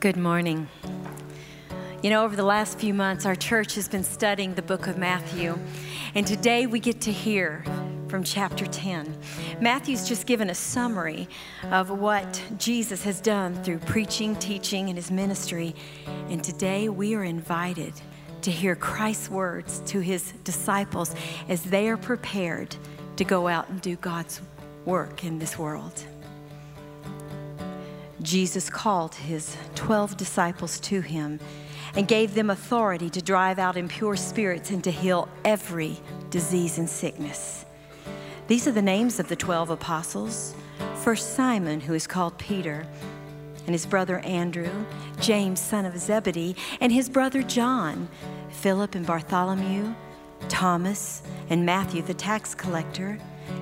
Good morning. You know, over the last few months, our church has been studying the book of Matthew, and today we get to hear from chapter 10. Matthew's just given a summary of what Jesus has done through preaching, teaching, and his ministry, and today we are invited to hear Christ's words to his disciples as they are prepared to go out and do God's work in this world. Jesus called his 12 disciples to him and gave them authority to drive out impure spirits and to heal every disease and sickness. These are the names of the 12 apostles. First Simon, who is called Peter, and his brother Andrew, James, son of Zebedee, and his brother John, Philip and Bartholomew, Thomas and Matthew, the tax collector,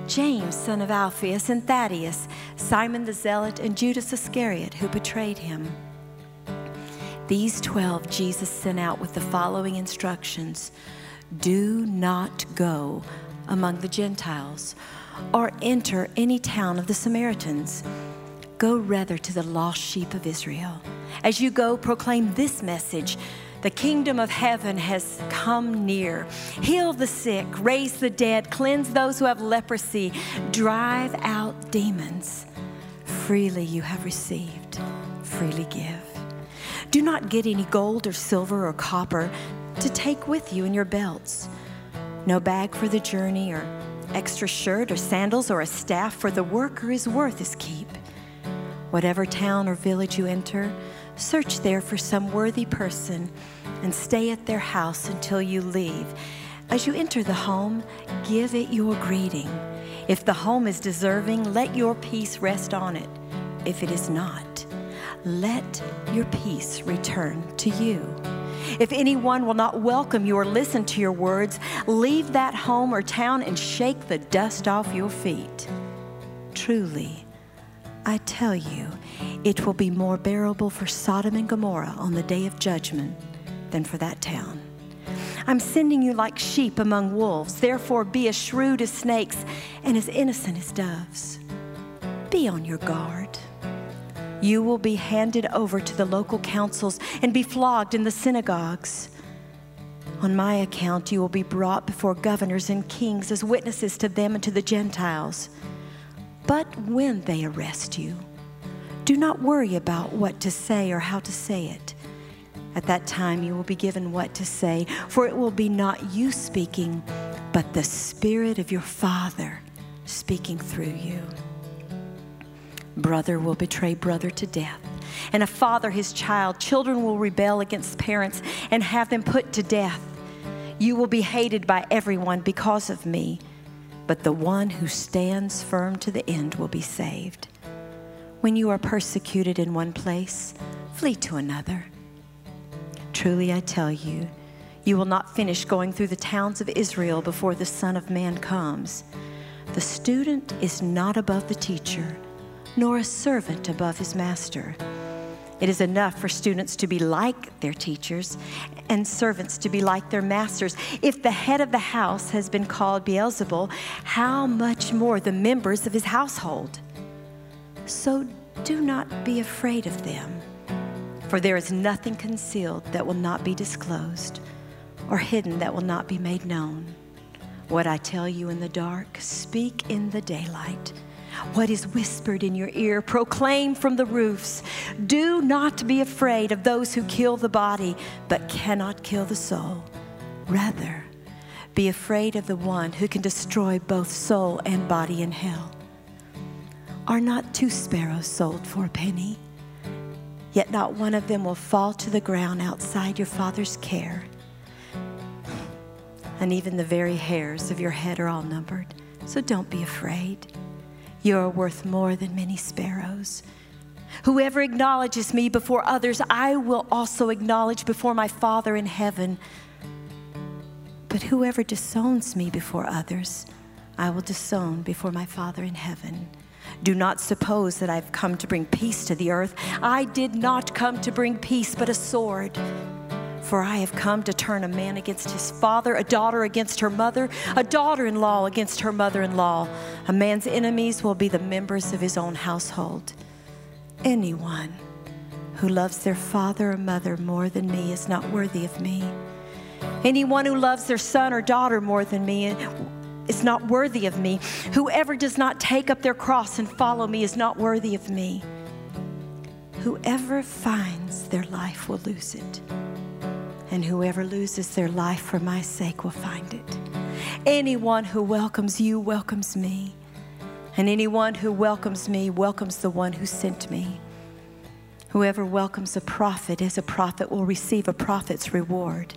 James, son of Alphaeus, and Thaddeus, Simon the Zealot, and Judas Iscariot, who betrayed him. These 12 Jesus sent out with the following instructions. Do not go among the Gentiles or enter any town of the Samaritans. Go rather to the lost sheep of Israel. As you go, proclaim this message. The kingdom of heaven has come near. Heal the sick, raise the dead, cleanse those who have leprosy, drive out demons. Freely you have received, freely give. Do not get any gold or silver or copper to take with you in your belts. No bag for the journey or extra shirt or sandals or a staff, for the worker is worth his keep. Whatever town or village you enter, search there for some worthy person and stay at their house until you leave. As you enter the home, give it your greeting. If the home is deserving, let your peace rest on it. If it is not, let your peace return to you. If anyone will not welcome you or listen to your words, leave that home or town and shake the dust off your feet. Truly, I tell you, it will be more bearable for Sodom and Gomorrah on the day of judgment than for that town. I'm sending you like sheep among wolves. Therefore, be as shrewd as snakes and as innocent as doves. Be on your guard. You will be handed over to the local councils and be flogged in the synagogues. On my account, you will be brought before governors and kings as witnesses to them and to the Gentiles. But when they arrest you, do not worry about what to say or how to say it. At that time, you will be given what to say, for it will be not you speaking, but the Spirit of your Father speaking through you. Brother will betray brother to death, and a father his child. Children will rebel against parents and have them put to death. You will be hated by everyone because of me, but the one who stands firm to the end will be saved. When you are persecuted in one place, flee to another. Truly I tell you, you will not finish going through the towns of Israel before the Son of Man comes. The student is not above the teacher, nor a servant above his master. It is enough for students to be like their teachers and servants to be like their masters. If the head of the house has been called Beelzebul, how much more the members of his household? So do not be afraid of them, for there is nothing concealed that will not be disclosed, or hidden that will not be made known. What I tell you in the dark, speak in the daylight. What is whispered in your ear, proclaim from the roofs. Do not be afraid of those who kill the body, but cannot kill the soul. Rather, be afraid of the one who can destroy both soul and body in hell. Are not two sparrows sold for a penny? Yet not one of them will fall to the ground outside your Father's care. And even the very hairs of your head are all numbered, so don't be afraid. You are worth more than many sparrows. Whoever acknowledges me before others, I will also acknowledge before my Father in heaven. But whoever disowns me before others, I will disown before my Father in heaven. Do not suppose that I've come to bring peace to the earth. I did not come to bring peace, but a sword. For I have come to turn a man against his father, a daughter against her mother, a daughter-in-law against her mother-in-law. A man's enemies will be the members of his own household. Anyone who loves their father or mother more than me is not worthy of me. Anyone who loves their son or daughter more than me is not worthy of me. Whoever does not take up their cross and follow me is not worthy of me. Whoever finds their life will lose it. And whoever loses their life for my sake will find it. Anyone who welcomes you welcomes me. And anyone who welcomes me welcomes the one who sent me. Whoever welcomes a prophet as a prophet will receive a prophet's reward.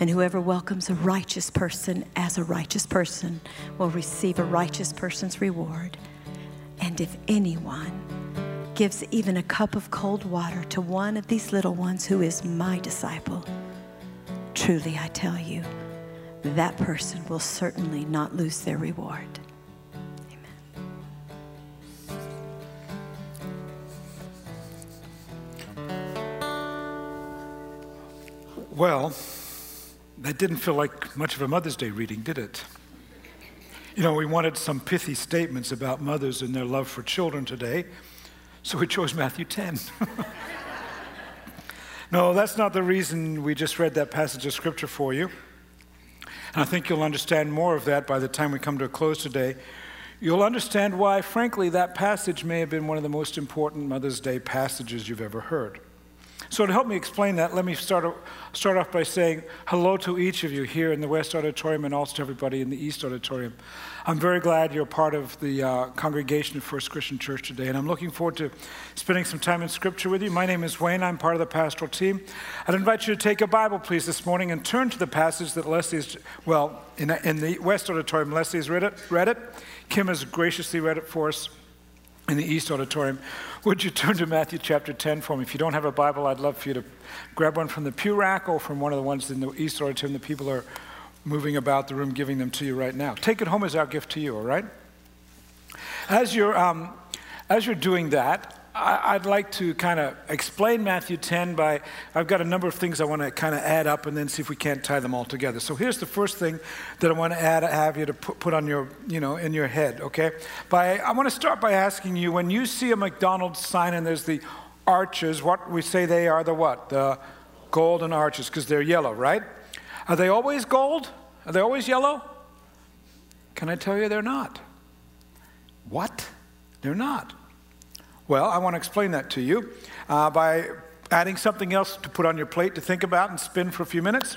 And whoever welcomes a righteous person as a righteous person will receive a righteous person's reward. And if anyone gives even a cup of cold water to one of these little ones who is my disciple, truly I tell you, that person will certainly not lose their reward. Amen. Well, that didn't feel like much of a Mother's Day reading, did it? You know, we wanted some pithy statements about mothers and their love for children today. So we chose Matthew 10. No, that's not the reason we just read that passage of scripture for you. And I think you'll understand more of that by the time we come to a close today. You'll understand why, frankly, that passage may have been one of the most important Mother's Day passages you've ever heard. So to help me explain that, let me start off by saying hello to each of you here in the West Auditorium and also to everybody in the East Auditorium. I'm very glad you're part of the congregation of First Christian Church today, and I'm looking forward to spending some time in Scripture with you. My name is Wayne. I'm part of the pastoral team. I'd invite you to take a Bible, please, this morning and turn to the passage that Leslie's, well, in the West Auditorium, Leslie's read it. Kim has graciously read it for us in the East Auditorium. Would you turn to Matthew chapter 10 for me? If you don't have a Bible, I'd love for you to grab one from the pew rack or from one of the ones in the East Auditorium that people are moving about the room, giving them to you right now. Take it home as our gift to you, all right? As you're doing that, I'd like to kind of explain Matthew 10 by, I've got a number of things I want to kind of add up and then see if we can't tie them all together. So here's the first thing that I want to add, have you to put on your, you know, in your head, okay? I want to start by asking you, when you see a McDonald's sign and there's the arches, what we say they are the what? The golden arches, because they're yellow, right? Are they always gold? Are they always yellow? Can I tell you they're not? What? They're not. Well, I want to explain that to you by adding something else to put on your plate to think about and spin for a few minutes.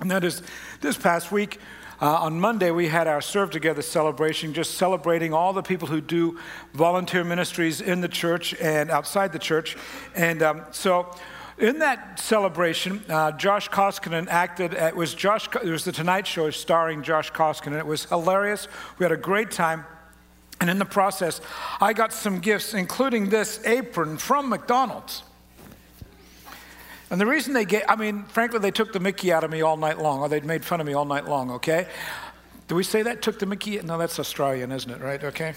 And that is, this past week, on Monday, we had our Serve Together celebration, just celebrating all the people who do volunteer ministries in the church and outside the church. And in that celebration, Josh Koskinen acted. It was the Tonight Show starring Josh Koskinen. It was hilarious. We had a great time. And in the process, I got some gifts, including this apron from McDonald's. And the reason frankly, they took the mickey out of me all night long, or they'd made fun of me all night long, okay? Do we say that? Took the mickey? No, that's Australian, isn't it, right? Okay.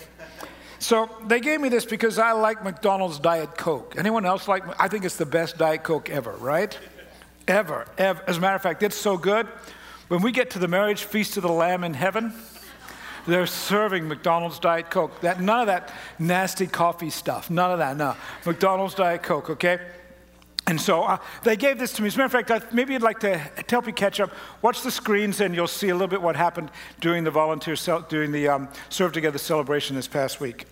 So they gave me this because I like McDonald's Diet Coke. Anyone else like? I think it's the best Diet Coke ever, right? Ever. As a matter of fact, it's so good. When we get to the marriage feast of the Lamb in heaven, they're serving McDonald's Diet Coke. None of that nasty coffee stuff. None of that, no. McDonald's Diet Coke, okay? And so they gave this to me. As a matter of fact, maybe you'd like to help you catch up. Watch the screens, and you'll see a little bit what happened during the Serve Together celebration this past week.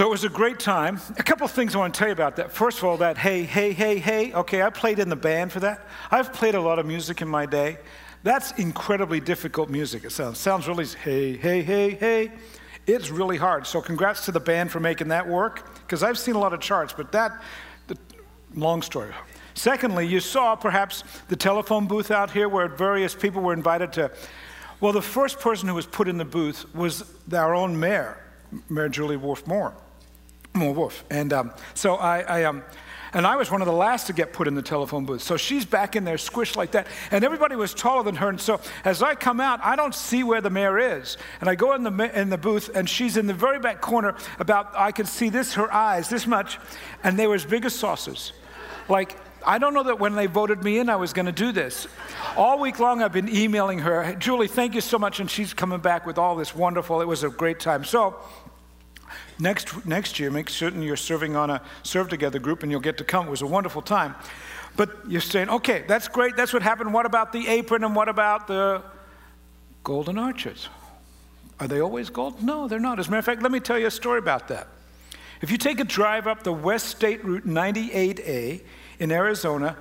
So it was a great time. A couple of things I want to tell you about that. First of all, that hey, hey, hey, hey. Okay, I played in the band for that. I've played a lot of music in my day. That's incredibly difficult music. It sounds really hey, hey, hey, hey. It's really hard. So congrats to the band for making that work, because I've seen a lot of charts, but long story. Secondly, you saw perhaps the telephone booth out here where various people were invited to. Well, the first person who was put in the booth was our own mayor, Mayor Julie Wolfmore. And so I was one of the last to get put in the telephone booth. So she's back in there squished like that. And everybody was taller than her. And so as I come out, I don't see where the mayor is. And I go in the booth, and she's in the very back corner about, I could see this, her eyes, this much. And they were as big as saucers. Like, I don't know that when they voted me in, I was going to do this. All week long, I've been emailing her, Julie, thank you so much. And she's coming back with all this wonderful. It was a great time. So next year, make certain you're serving on a Serve Together group, and you'll get to come. It was a wonderful time. But you're saying, okay, that's great. That's what happened. What about the apron, and what about the golden arches? Are they always gold? No, they're not. As a matter of fact, let me tell you a story about that. If you take a drive up the West State Route 98A, in Arizona,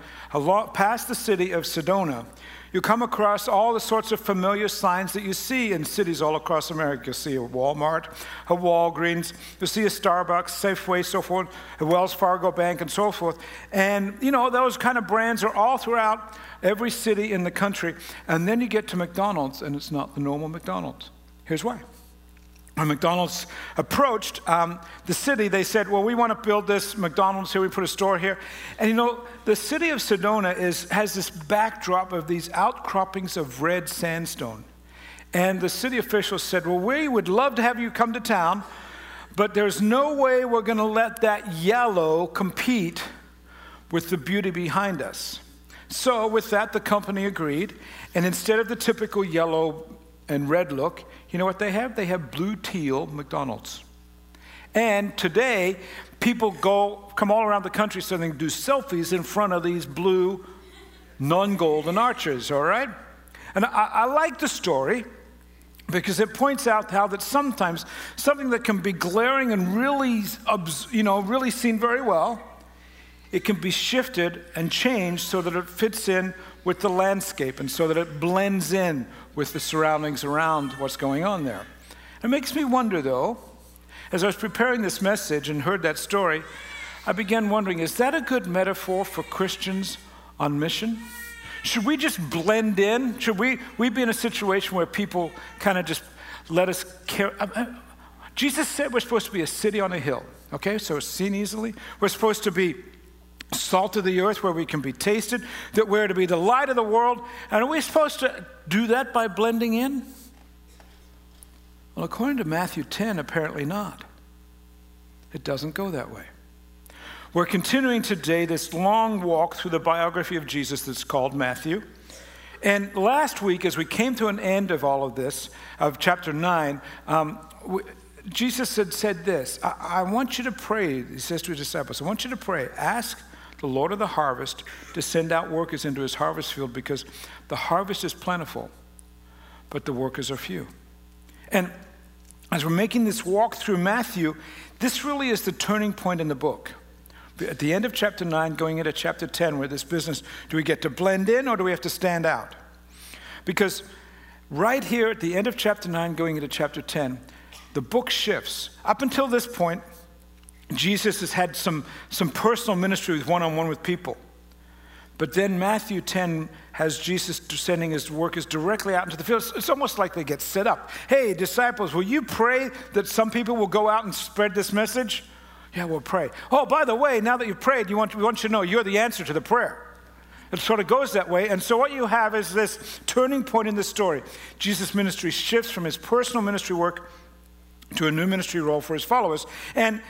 past the city of Sedona, you come across all the sorts of familiar signs that you see in cities all across America. You'll see a Walmart, a Walgreens, you'll see a Starbucks, Safeway, so forth, a Wells Fargo Bank, and so forth. And, you know, those kind of brands are all throughout every city in the country. And then you get to McDonald's, and it's not the normal McDonald's. Here's why. When McDonald's approached the city, they said, well, we want to build this McDonald's here. We put a store here. And, you know, the city of Sedona has this backdrop of these outcroppings of red sandstone. And the city officials said, well, we would love to have you come to town, but there's no way we're going to let that yellow compete with the beauty behind us. So with that, the company agreed. And instead of the typical yellow and red look, you know what they have? They have blue-teal McDonald's. And today, people come all around the country so they can do selfies in front of these blue, non-golden arches, all right? And I like the story because it points out how that sometimes something that can be glaring and really, really seen very well, it can be shifted and changed so that it fits in with the landscape and so that it blends in with the surroundings around what's going on there. It makes me wonder, though, as I was preparing this message and heard that story, I began wondering, is that a good metaphor for Christians on mission? Should we just blend in? Should we be in a situation where people kind of just let us care? Jesus said we're supposed to be a city on a hill, okay? So it's seen easily. We're supposed to be salt of the earth where we can be tasted, that we're to be the light of the world. And are we supposed to do that by blending in? Well, according to Matthew 10, apparently not. It doesn't go that way. We're continuing today this long walk through the biography of Jesus that's called Matthew. And last week, as we came to an end of all of this, of chapter 9, Jesus had said this, I want you to pray, he says to his disciples, I want you to pray, ask the Lord of the harvest to send out workers into his harvest field because the harvest is plentiful, but the workers are few. And as we're making this walk through Matthew, this really is the turning point in the book. At the end of chapter 9, going into chapter 10, where this business, do we get to blend in or do we have to stand out? Because right here at the end of chapter 9, going into chapter 10, the book shifts. Up until this point, Jesus has had some personal ministry with one-on-one with people. But then Matthew 10 has Jesus sending his workers directly out into the fields. It's almost like they get set up. Hey, disciples, will you pray that some people will go out and spread this message? Yeah, we'll pray. Oh, by the way, now that you've prayed, we want you to know you're the answer to the prayer. It sort of goes that way. And so what you have is this turning point in the story. Jesus' ministry shifts from his personal ministry work to a new ministry role for his followers. And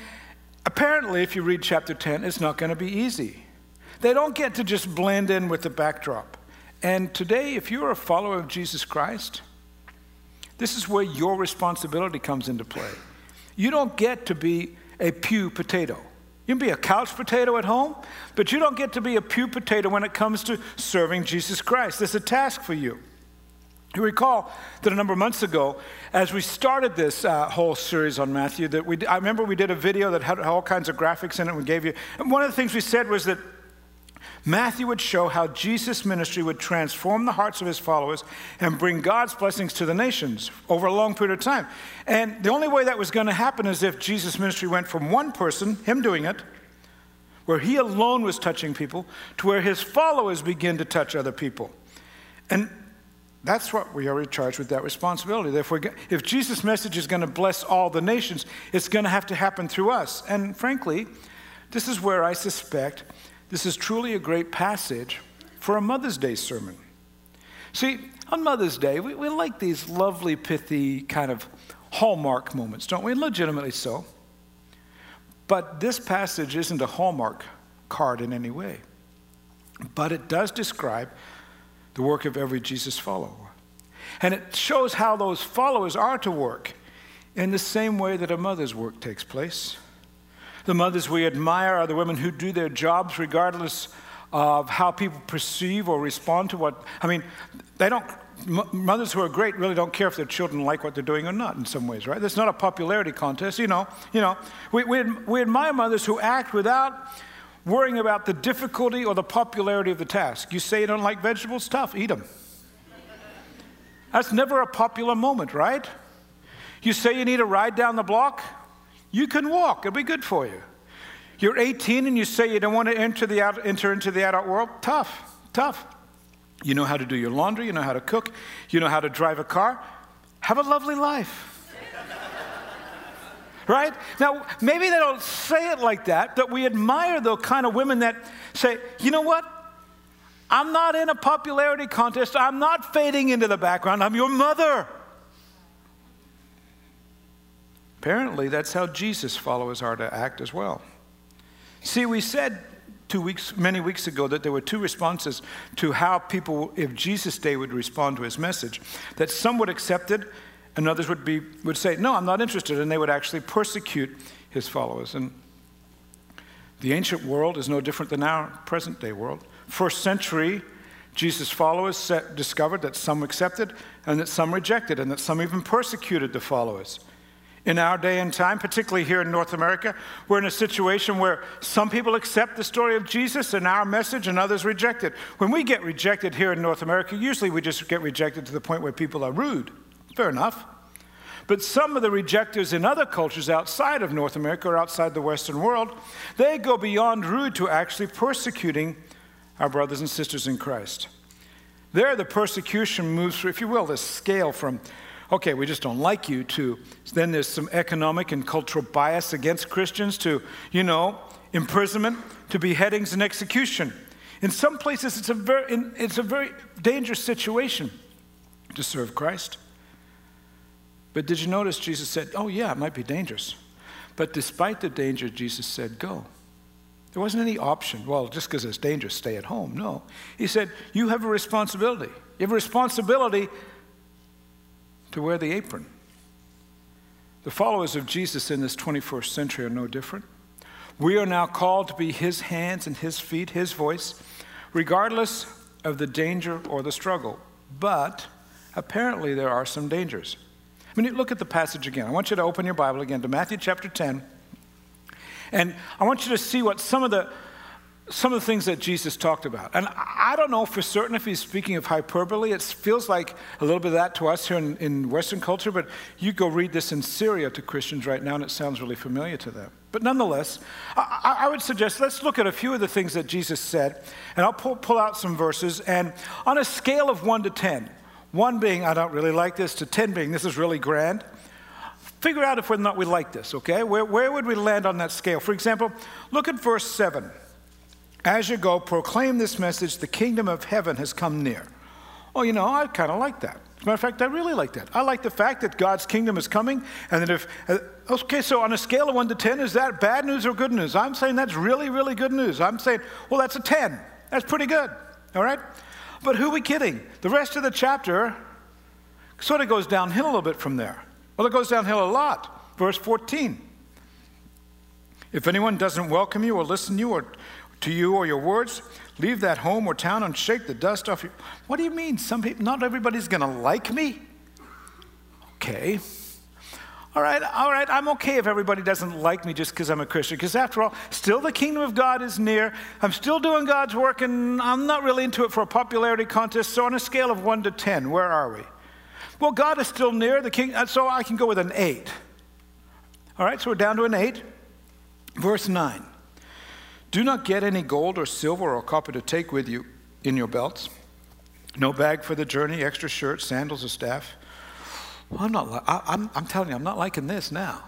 apparently, if you read chapter 10, it's not going to be easy. They don't get to just blend in with the backdrop. And today, if you're a follower of Jesus Christ, this is where your responsibility comes into play. You don't get to be a pew potato. You can be a couch potato at home, but you don't get to be a pew potato when it comes to serving Jesus Christ. There's a task for you. You recall that a number of months ago, as we started this whole series on Matthew, that I remember we did a video that had all kinds of graphics in it and we gave you. And one of the things we said was that Matthew would show how Jesus' ministry would transform the hearts of his followers and bring God's blessings to the nations over a long period of time. And the only way that was going to happen is if Jesus' ministry went from one person, him doing it, where he alone was touching people, to where his followers begin to touch other people. And that's what we are charged with, that responsibility. If Jesus' message is going to bless all the nations, it's going to have to happen through us. And frankly, this is where I suspect this is truly a great passage for a Mother's Day sermon. See, on Mother's Day, we like these lovely, pithy kind of hallmark moments, don't we? Legitimately so. But this passage isn't a hallmark card in any way. But it does describe the work of every Jesus follower. And it shows how those followers are to work in the same way that a mother's work takes place. The mothers we admire are the women who do their jobs regardless of how people perceive or respond to what, mothers who are great really don't care if their children like what they're doing or not in some ways, right? That's not a popularity contest, you know. We admire mothers who act without worrying about the difficulty or the popularity of the task. You say you don't like vegetables? Tough, eat them. That's never a popular moment, right? You say you need a ride down the block? You can walk. It'll be good for you. You're 18 and you say you don't want to enter into the adult world? Tough. You know how to do your laundry. You know how to cook. You know how to drive a car. Have a lovely life. Right? Now, maybe they don't say it like that, but we admire the kind of women that say, you know what? I'm not in a popularity contest. I'm not fading into the background. I'm your mother. Apparently, that's how Jesus' followers are to act as well. See, we said many weeks ago that there were two responses to how people, if Jesus' day, would respond to his message, that some would accept it, and others would say, no, I'm not interested, and they would actually persecute his followers. And the ancient world is no different than our present-day world. First century, Jesus' followers discovered that some accepted and that some rejected, and that some even persecuted the followers. In our day and time, particularly here in North America, we're in a situation where some people accept the story of Jesus and our message and others reject it. When we get rejected here in North America, usually we just get rejected to the point where people are rude. Fair enough. But some of the rejectors in other cultures outside of North America or outside the Western world, they go beyond rude to actually persecuting our brothers and sisters in Christ. There, the persecution moves through, if you will, this scale from, okay, we just don't like you, to then there's some economic and cultural bias against Christians, to, imprisonment, to beheadings and execution. In some places, it's a very dangerous situation to serve Christ. But did you notice Jesus said, oh yeah, it might be dangerous. But despite the danger, Jesus said, go. There wasn't any option. Well, just because it's dangerous, stay at home. No. He said, you have a responsibility. You have a responsibility to wear the apron. The followers of Jesus in this 21st century are no different. We are now called to be his hands and his feet, his voice, regardless of the danger or the struggle. But apparently there are some dangers. Look at the passage again. I want you to open your Bible again to Matthew chapter 10. And I want you to see what some of the things that Jesus talked about. And I don't know for certain if he's speaking of hyperbole. It feels like a little bit of that to us here in Western culture, but you go read this in Syria to Christians right now, and it sounds really familiar to them. But nonetheless, I would suggest let's look at a few of the things that Jesus said, and I'll pull out some verses. And on a scale of 1 to 10, 1 being, I don't really like this, to 10 being, this is really grand. Figure out if or not we like this, okay? Where would we land on that scale? For example, look at verse 7. As you go, proclaim this message, the kingdom of heaven has come near. Oh, I kind of like that. As a matter of fact, I really like that. I like the fact that God's kingdom is coming, and that so on a scale of 1 to 10, is that bad news or good news? I'm saying that's really, really good news. I'm saying, well, that's a 10. That's pretty good, all right? But who are we kidding? The rest of the chapter sort of goes downhill a little bit from there. Well, it goes downhill a lot. Verse 14. If anyone doesn't welcome you or listen to you or to you or your words. Leave that home or town and shake the dust off you. What do you mean? Some people, not everybody's going to like me? Okay. All right, I'm okay if everybody doesn't like me just because I'm a Christian. Because after all, still the kingdom of God is near. I'm still doing God's work, and I'm not really into it for a popularity contest. So on a scale of 1 to 10, where are we? Well, God is still near, the king, so I can go with an 8. All right, so we're down to an 8. Verse 9. Do not get any gold or silver or copper to take with you in your belts. No bag for the journey, extra shirt, sandals, a staff. Well, I'm telling you, I'm not liking this now.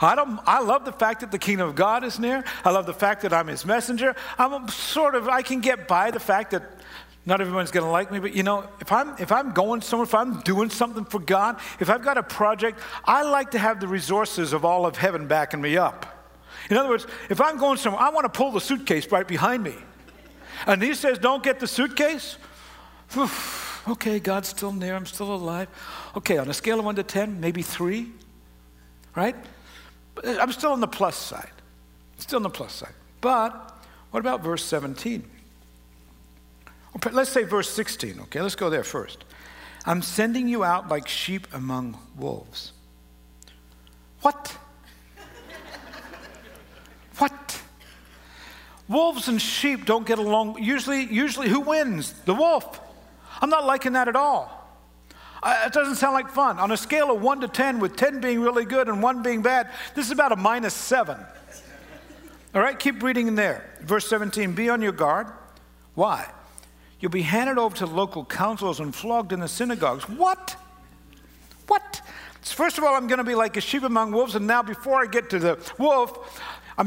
I love the fact that the kingdom of God is near. I love the fact that I'm his messenger. I can get by the fact that not everyone's going to like me, but you know, if I'm going somewhere, if I'm doing something for God, if I've got a project, I like to have the resources of all of heaven backing me up. In other words, if I'm going somewhere, I want to pull the suitcase right behind me. And he says, don't get the suitcase. Oof. Okay, God's still near. I'm still alive. Okay, on a scale of 1 to 10, maybe 3, right? I'm still on the plus side. But what about verse 17? Let's say verse 16, okay? Let's go there first. I'm sending you out like sheep among wolves. What? What? Wolves and sheep don't get along. Usually who wins? The wolf. I'm not liking that at all. It doesn't sound like fun. On a scale of 1 to 10, with 10 being really good and 1 being bad, this is about a -7. All right, keep reading in there. Verse 17, be on your guard. Why? You'll be handed over to local councils and flogged in the synagogues. What? First of all, I'm going to be like a sheep among wolves, and now before I get to the wolf,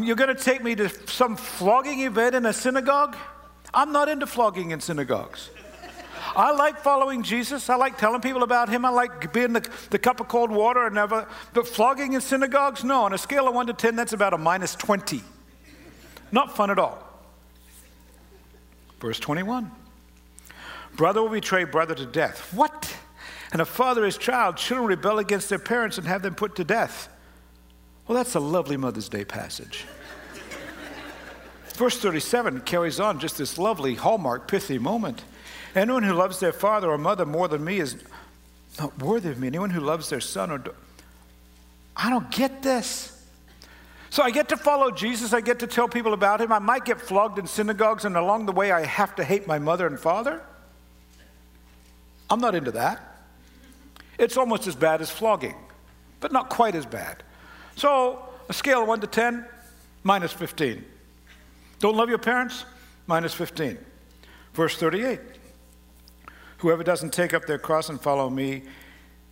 you're going to take me to some flogging event in a synagogue? I'm not into flogging in synagogues. I like following Jesus. I like telling people about him. I like being the cup of cold water. But flogging in synagogues? No. On a scale of 1 to 10, that's about a -20. Not fun at all. Verse 21. Brother will betray brother to death. What? And a father his child. Children rebel against their parents and have them put to death. Well, that's a lovely Mother's Day passage. Verse 37 carries on just this lovely hallmark pithy moment. Anyone who loves their father or mother more than me is not worthy of me. Anyone who loves their son or daughter. I don't get this. So I get to follow Jesus. I get to tell people about him. I might get flogged in synagogues, and along the way I have to hate my mother and father. I'm not into that. It's almost as bad as flogging, but not quite as bad. So a scale of 1 to 10, -15. Don't love your parents, -15. Verse 38. Whoever doesn't take up their cross and follow me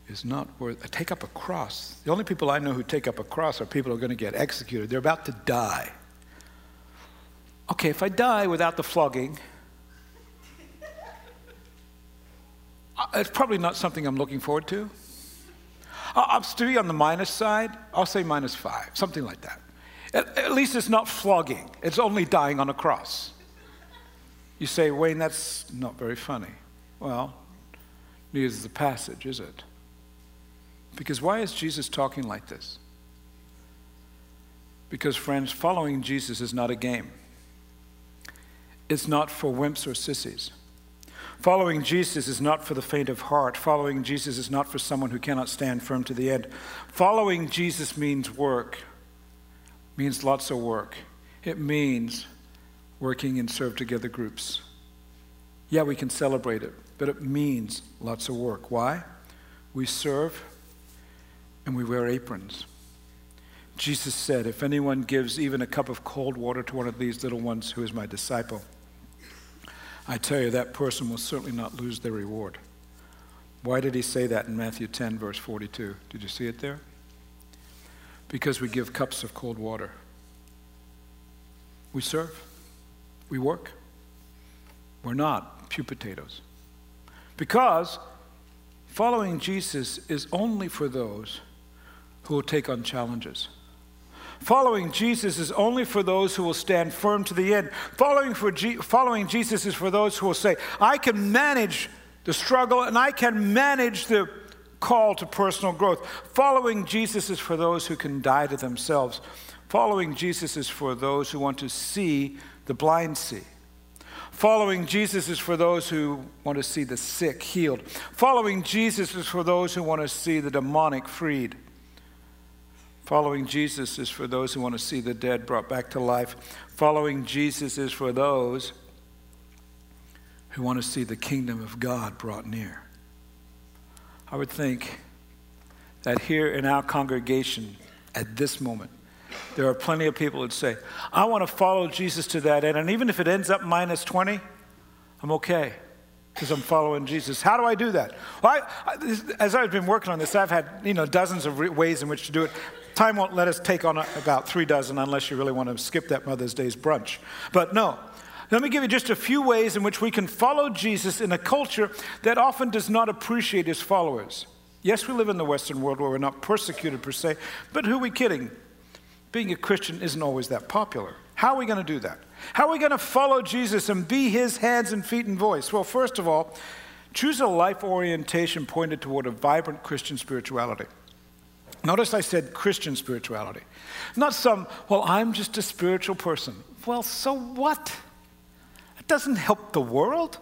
is not worth it. Take up a cross. The only people I know who take up a cross are people who are going to get executed. They're about to die. Okay, if I die without the flogging, it's probably not something I'm looking forward to. I'll still be on the minus side. I'll say -5, something like that. At least it's not flogging. It's only dying on a cross. You say, Wayne, that's not very funny. Well, neither is the passage, is it? Because why is Jesus talking like this? Because, friends, following Jesus is not a game. It's not for wimps or sissies. Following Jesus is not for the faint of heart. Following Jesus is not for someone who cannot stand firm to the end. Following Jesus means work, means lots of work. It means working in serve together groups. Yeah, we can celebrate it, but it means lots of work. Why? We serve and we wear aprons. Jesus said, if anyone gives even a cup of cold water to one of these little ones who is my disciple, I tell you, that person will certainly not lose their reward. Why did he say that in Matthew 10, verse 42? Did you see it there? Because we give cups of cold water. We serve. We work. We're not pew potatoes. Because following Jesus is only for those who will take on challenges. Following Jesus is only for those who will stand firm to the end. Following Jesus is for those who will say, I can manage the struggle and I can manage the call to personal growth. Following Jesus is for those who can die to themselves. Following Jesus is for those who want to see the blind see. Following Jesus is for those who want to see the sick healed. Following Jesus is for those who want to see the demonic freed. Following Jesus is for those who want to see the dead brought back to life. Following Jesus is for those who want to see the kingdom of God brought near. I would think that here in our congregation at this moment, there are plenty of people that say, I want to follow Jesus to that end, and even if it ends up minus 20, I'm okay, because I'm following Jesus. How do I do that? Well, as I've been working on this, I've had dozens of ways in which to do it. Time won't let us take on about 36 unless you really want to skip that Mother's Day's brunch. But no, let me give you just a few ways in which we can follow Jesus in a culture that often does not appreciate his followers. Yes, we live in the Western world where we're not persecuted per se, but who are we kidding? Being a Christian isn't always that popular. How are we going to do that? How are we going to follow Jesus and be his hands and feet and voice? Well, first of all, choose a life orientation pointed toward a vibrant Christian spirituality. Notice I said Christian spirituality. Not some, well, I'm just a spiritual person. Well, so what? It doesn't help the world.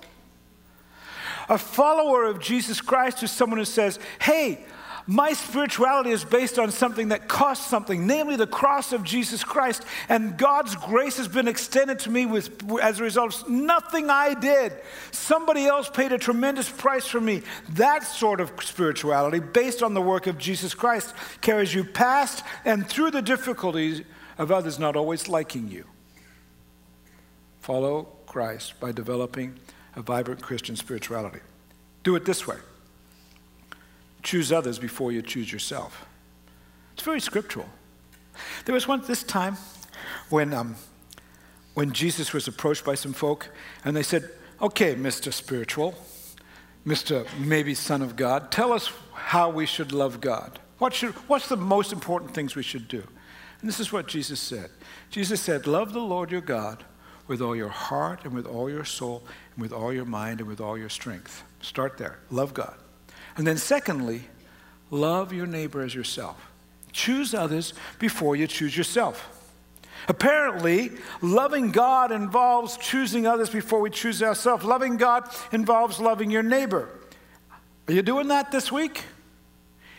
A follower of Jesus Christ is someone who says, hey, my spirituality is based on something that costs something, namely the cross of Jesus Christ, and God's grace has been extended to me as a result of nothing I did. Somebody else paid a tremendous price for me. That sort of spirituality, based on the work of Jesus Christ, carries you past and through the difficulties of others not always liking you. Follow Christ by developing a vibrant Christian spirituality. Do it this way. Choose others before you choose yourself. It's very scriptural. There was once this time when Jesus was approached by some folk, and they said, okay, Mr. Spiritual, Mr. maybe Son of God, tell us how we should love God. What's the most important things we should do? And this is what Jesus said. Jesus said, love the Lord your God with all your heart and with all your soul and with all your mind and with all your strength. Start there. Love God. And then secondly, love your neighbor as yourself. Choose others before you choose yourself. Apparently, loving God involves choosing others before we choose ourselves. Loving God involves loving your neighbor. Are you doing that this week?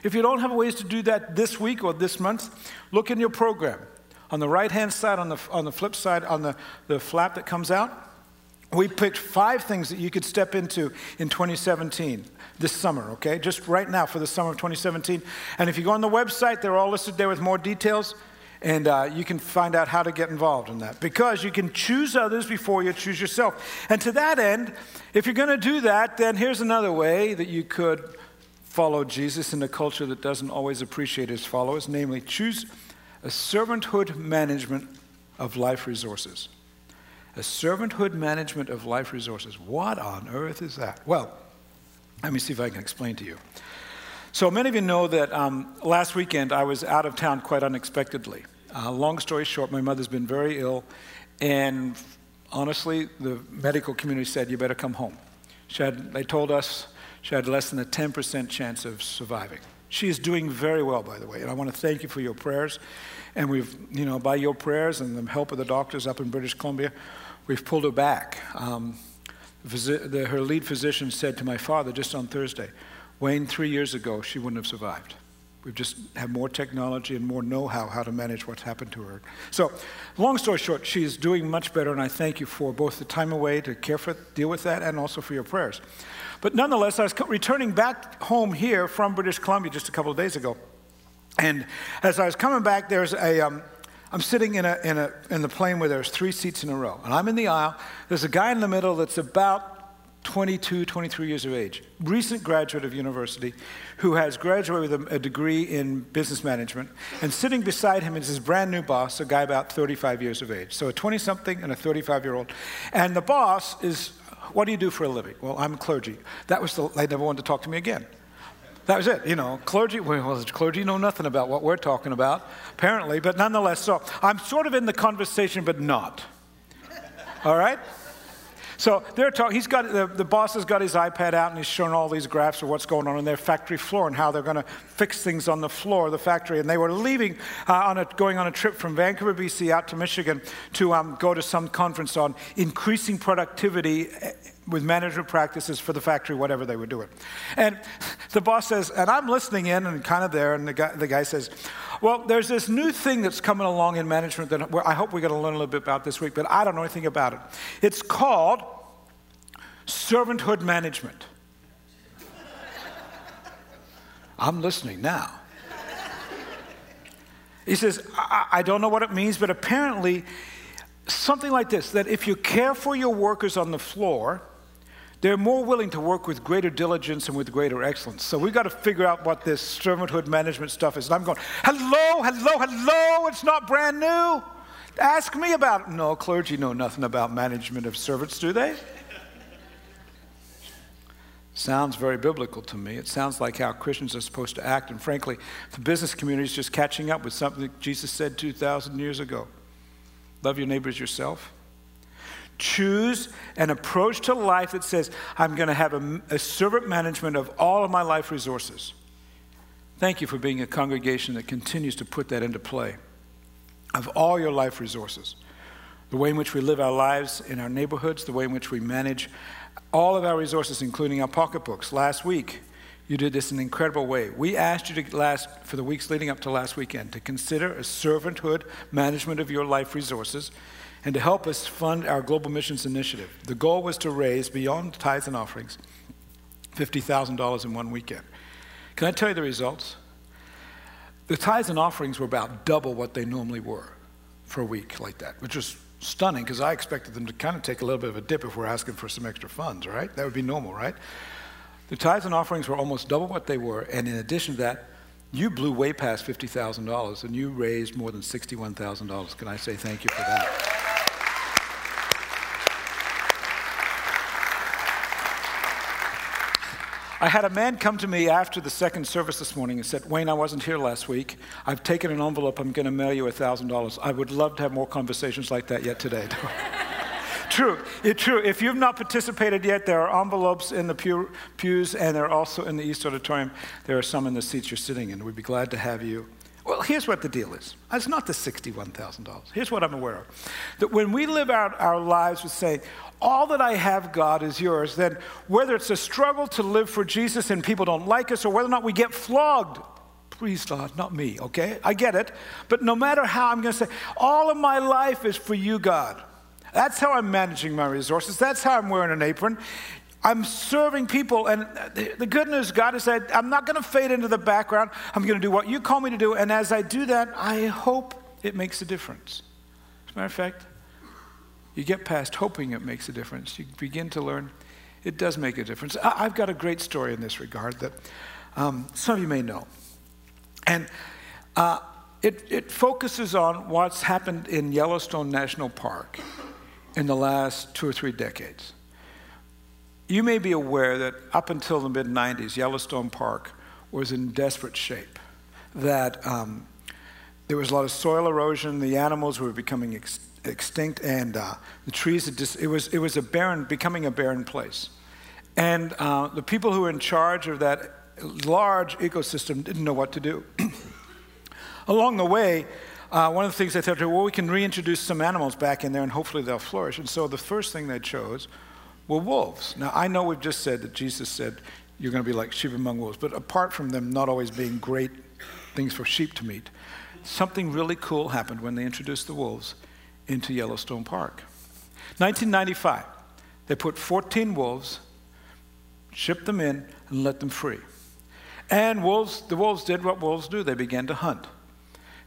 If you don't have ways to do that this week or this month, look in your program. On the right-hand side, on the flip side, on the flap that comes out, we picked 5 things that you could step into in 2017, this summer, okay? Just right now for the summer of 2017. And if you go on the website, they're all listed there with more details, and you can find out how to get involved in that, because you can choose others before you choose yourself. And to that end, if you're going to do that, then here's another way that you could follow Jesus in a culture that doesn't always appreciate his followers, namely choose a servanthood management of life resources. A servanthood management of life resources. What on earth is that? Well, let me see if I can explain to you. So many of you know that last weekend I was out of town quite unexpectedly. Long story short, my mother's been very ill, and honestly, the medical community said, you better come home. They told us she had less than a 10% chance of surviving. She is doing very well, by the way, and I want to thank you for your prayers. And we've, by your prayers and the help of the doctors up in British Columbia, we've pulled her back. Her lead physician said to my father just on Thursday, Wayne, 3 years ago, she wouldn't have survived. We've just had more technology and more know-how how to manage what's happened to her. So, long story short, she is doing much better, and I thank you for both the time away to care for, deal with that, and also for your prayers. But nonetheless, I was returning back home here from British Columbia just a couple of days ago, and as I was coming back, there's I'm sitting in the plane where there's 3 seats in a row, and I'm in the aisle. There's a guy in the middle that's about 22, 23 years of age, recent graduate of university, who has graduated with a degree in business management, and sitting beside him is his brand new boss, a guy about 35 years of age. So a 20-something and a 35-year-old. And the boss is, what do you do for a living? Well, I'm clergy. They never wanted to talk to me again. That was it, clergy, clergy know nothing about what we're talking about, apparently, but nonetheless, so I'm sort of in the conversation, but not, all right? So they're talking, he's got, the boss has got his iPad out and he's showing all these graphs of what's going on in their factory floor and how they're going to fix things on the floor of the factory. And they were leaving, going on a trip from Vancouver, BC out to Michigan to go to some conference on increasing productivity with management practices for the factory, whatever they were doing. And the boss says, and I'm listening in and kind of there, and the guy says, well, there's this new thing that's coming along in management that I hope we're going to learn a little bit about this week, but I don't know anything about it. It's called servanthood management. I'm listening now. He says, I don't know what it means, but apparently something like this, that if you care for your workers on the floor, they're more willing to work with greater diligence and with greater excellence. So we've got to figure out what this servanthood management stuff is. And I'm going, hello, it's not brand new. Ask me about it. No, clergy know nothing about management of servants, do they? Sounds very biblical to me. It sounds like how Christians are supposed to act. And frankly, the business community is just catching up with something that Jesus said 2,000 years ago. Love your neighbors yourself. Choose an approach to life that says, I'm going to have a servant management of all of my life resources. Thank you for being a congregation that continues to put that into play, of all your life resources. The way in which we live our lives in our neighborhoods, the way in which we manage all of our resources, including our pocketbooks. Last week, you did this in an incredible way. We asked you for the weeks leading up to last weekend, to consider a servanthood management of your life resources and to help us fund our Global Missions Initiative. The goal was to raise, beyond tithes and offerings, $50,000 in one weekend. Can I tell you the results? The tithes and offerings were about double what they normally were for a week like that, which was stunning because I expected them to kind of take a little bit of a dip if we're asking for some extra funds, right? That would be normal, right? The tithes and offerings were almost double what they were, and in addition to that, you blew way past $50,000, and you raised more than $61,000. Can I say thank you for that? I had a man come to me after the second service this morning and said, Wayne, I wasn't here last week. I've taken an envelope. I'm going to mail you $1,000. I would love to have more conversations like that yet today. True. If you've not participated yet, there are envelopes in the pews, and they're also in the East Auditorium. There are some in the seats you're sitting in. We'd be glad to have you. Well, here's what the deal is. It's not the $61,000. Here's what I'm aware of. That when we live out our lives with saying, all that I have, God, is yours, then whether it's a struggle to live for Jesus and people don't like us, or whether or not we get flogged, please, Lord, not me, okay? I get it. But no matter how, I'm going to say, all of my life is for you, God. That's how I'm managing my resources. That's how I'm wearing an apron. I'm serving people. And the good news, God has said, I'm not going to fade into the background. I'm going to do what you call me to do. And as I do that, I hope it makes a difference. As a matter of fact, you get past hoping it makes a difference. You begin to learn it does make a difference. I've got a great story in this regard that some of you may know. And it focuses on what's happened in Yellowstone National Park in the last 2 or 3 decades. You may be aware that up until the mid-90s, Yellowstone Park was in desperate shape, that there was a lot of soil erosion, the animals were becoming extinct, and the trees, it was becoming a barren place. And the people who were in charge of that large ecosystem didn't know what to do. Along the way, one of the things they thought, well, we can reintroduce some animals back in there and hopefully they'll flourish. And so the first thing they chose were wolves. Now, I know we've just said that Jesus said, you're going to be like sheep among wolves. But apart from them not always being great things for sheep to meet, something really cool happened when they introduced the wolves into Yellowstone Park. 1995, they put 14 wolves, shipped them in, and let them free. And the wolves did what wolves do. They began to hunt.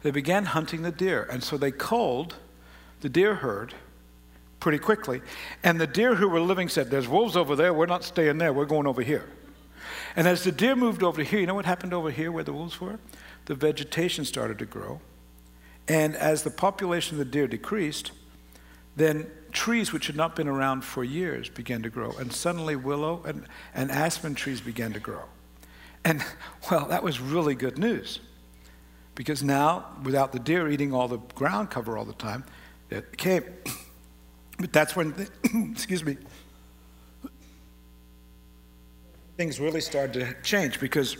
They began hunting the deer, and so they culled the deer herd pretty quickly, and the deer who were living said, there's wolves over there, we're not staying there, we're going over here. And as the deer moved over here, you know what happened over here where the wolves were? The vegetation started to grow, and as the population of the deer decreased, then trees which had not been around for years began to grow, and suddenly willow and aspen trees began to grow. And, well, that was really good news. Because now, without the deer eating all the ground cover all the time, it came. But that's when, things really started to change, because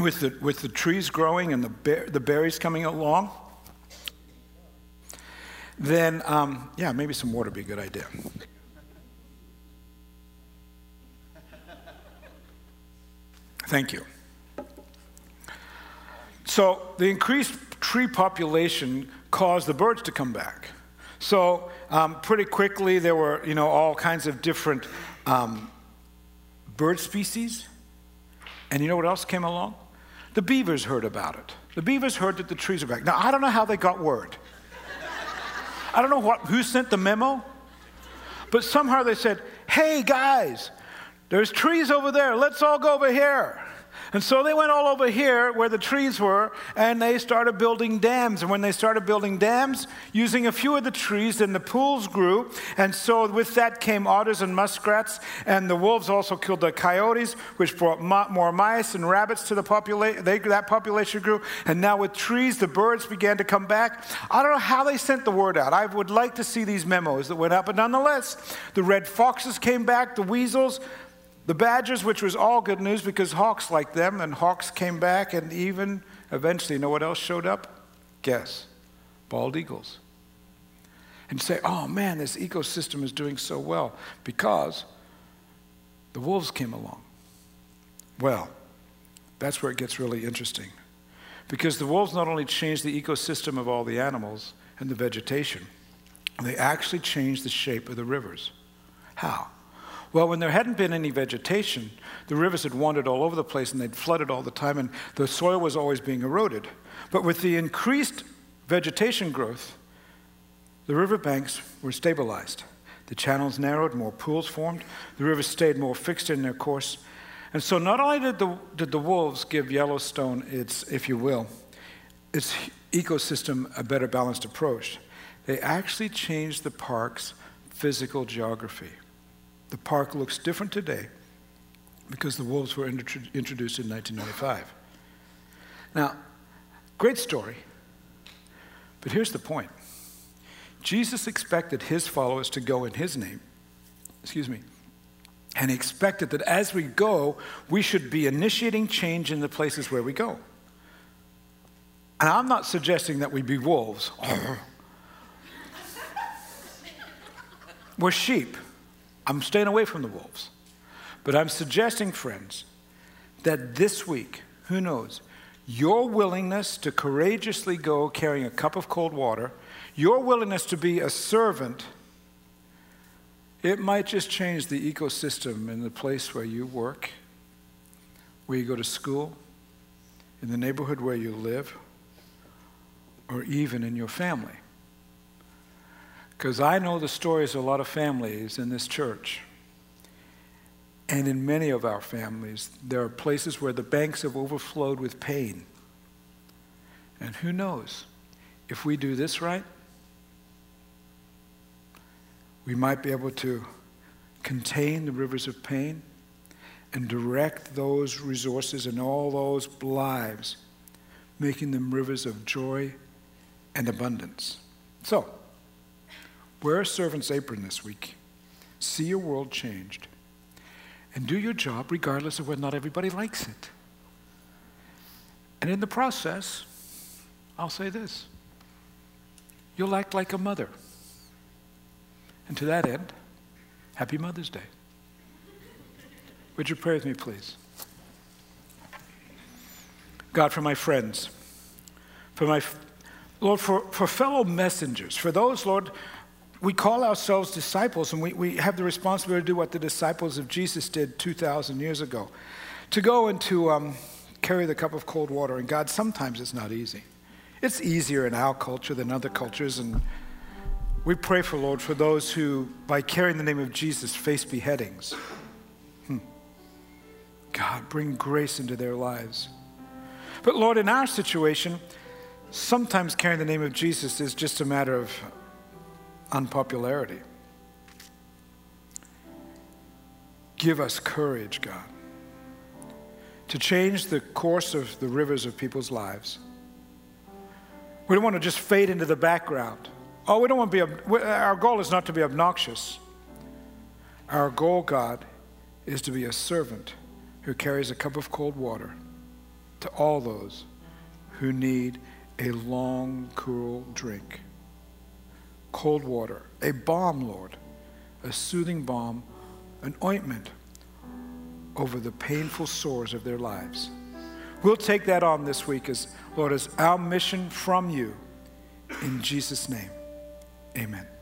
with the trees growing and the berries coming along, then, yeah, maybe some water would be a good idea. Thank you. So the increased tree population caused the birds to come back. So pretty quickly there were, you know, all kinds of different bird species. And you know what else came along? The beavers heard about it. The beavers heard that the trees were back. Now, I don't know how they got word. I don't know who sent the memo, but somehow they said, hey, guys, there's trees over there. Let's all go over here. And so they went all over here where the trees were, and they started building dams. And when they started building dams, using a few of the trees, then the pools grew. And so with that came otters and muskrats, and the wolves also killed the coyotes, which brought more mice and rabbits to the population. That population grew. And now with trees, the birds began to come back. I don't know how they sent the word out. I would like to see these memos that went out. But nonetheless, the red foxes came back, the weasels, the badgers, which was all good news because hawks like them, and hawks came back, and even eventually, you know what else showed up? Guess, bald eagles. And you say, oh man, this ecosystem is doing so well because the wolves came along. Well, that's where it gets really interesting, because the wolves not only changed the ecosystem of all the animals and the vegetation, they actually changed the shape of the rivers. How? Well, when there hadn't been any vegetation, the rivers had wandered all over the place, and they'd flooded all the time, and the soil was always being eroded. But with the increased vegetation growth, the riverbanks were stabilized. The channels narrowed, more pools formed. The rivers stayed more fixed in their course. And so not only did the wolves give Yellowstone its, if you will, its ecosystem a better balanced approach, they actually changed the park's physical geography. The park looks different today because the wolves were introduced in 1995. Now, great story, but here's the point. Jesus expected his followers to go in his name, and he expected that as we go, we should be initiating change in the places where we go. And I'm not suggesting that we be wolves. We're sheep. I'm staying away from the wolves. But I'm suggesting, friends, that this week, who knows, your willingness to courageously go carrying a cup of cold water, your willingness to be a servant, it might just change the ecosystem in the place where you work, where you go to school, in the neighborhood where you live, or even in your family. Because I know the stories of a lot of families in this church. And in many of our families, there are places where the banks have overflowed with pain. And who knows, if we do this right, we might be able to contain the rivers of pain and direct those resources and all those lives, making them rivers of joy and abundance. So, wear a servant's apron this week. See your world changed. And do your job regardless of whether not everybody likes it. And in the process, I'll say this. You'll act like a mother. And to that end, happy Mother's Day. Would you pray with me, please? God, for my friends, for my, Lord, for fellow messengers, for those, Lord, we call ourselves disciples, and we have the responsibility to do what the disciples of Jesus did 2,000 years ago, to go and to carry the cup of cold water. And God, sometimes it's not easy. It's easier in our culture than other cultures. And we pray for, Lord, for those who, by carrying the name of Jesus, face beheadings. God, bring grace into their lives. But Lord, in our situation, sometimes carrying the name of Jesus is just a matter of unpopularity. Give us courage, God, to change the course of the rivers of people's lives. We don't want to just fade into the background. Oh, we don't want to be, our goal is not to be obnoxious. Our goal, God, is to be a servant who carries a cup of cold water to all those who need a long, cool drink. Cold water, a balm, Lord, a soothing balm, an ointment over the painful sores of their lives. We'll take that on this week, as Lord, as our mission from you. In Jesus' name, amen.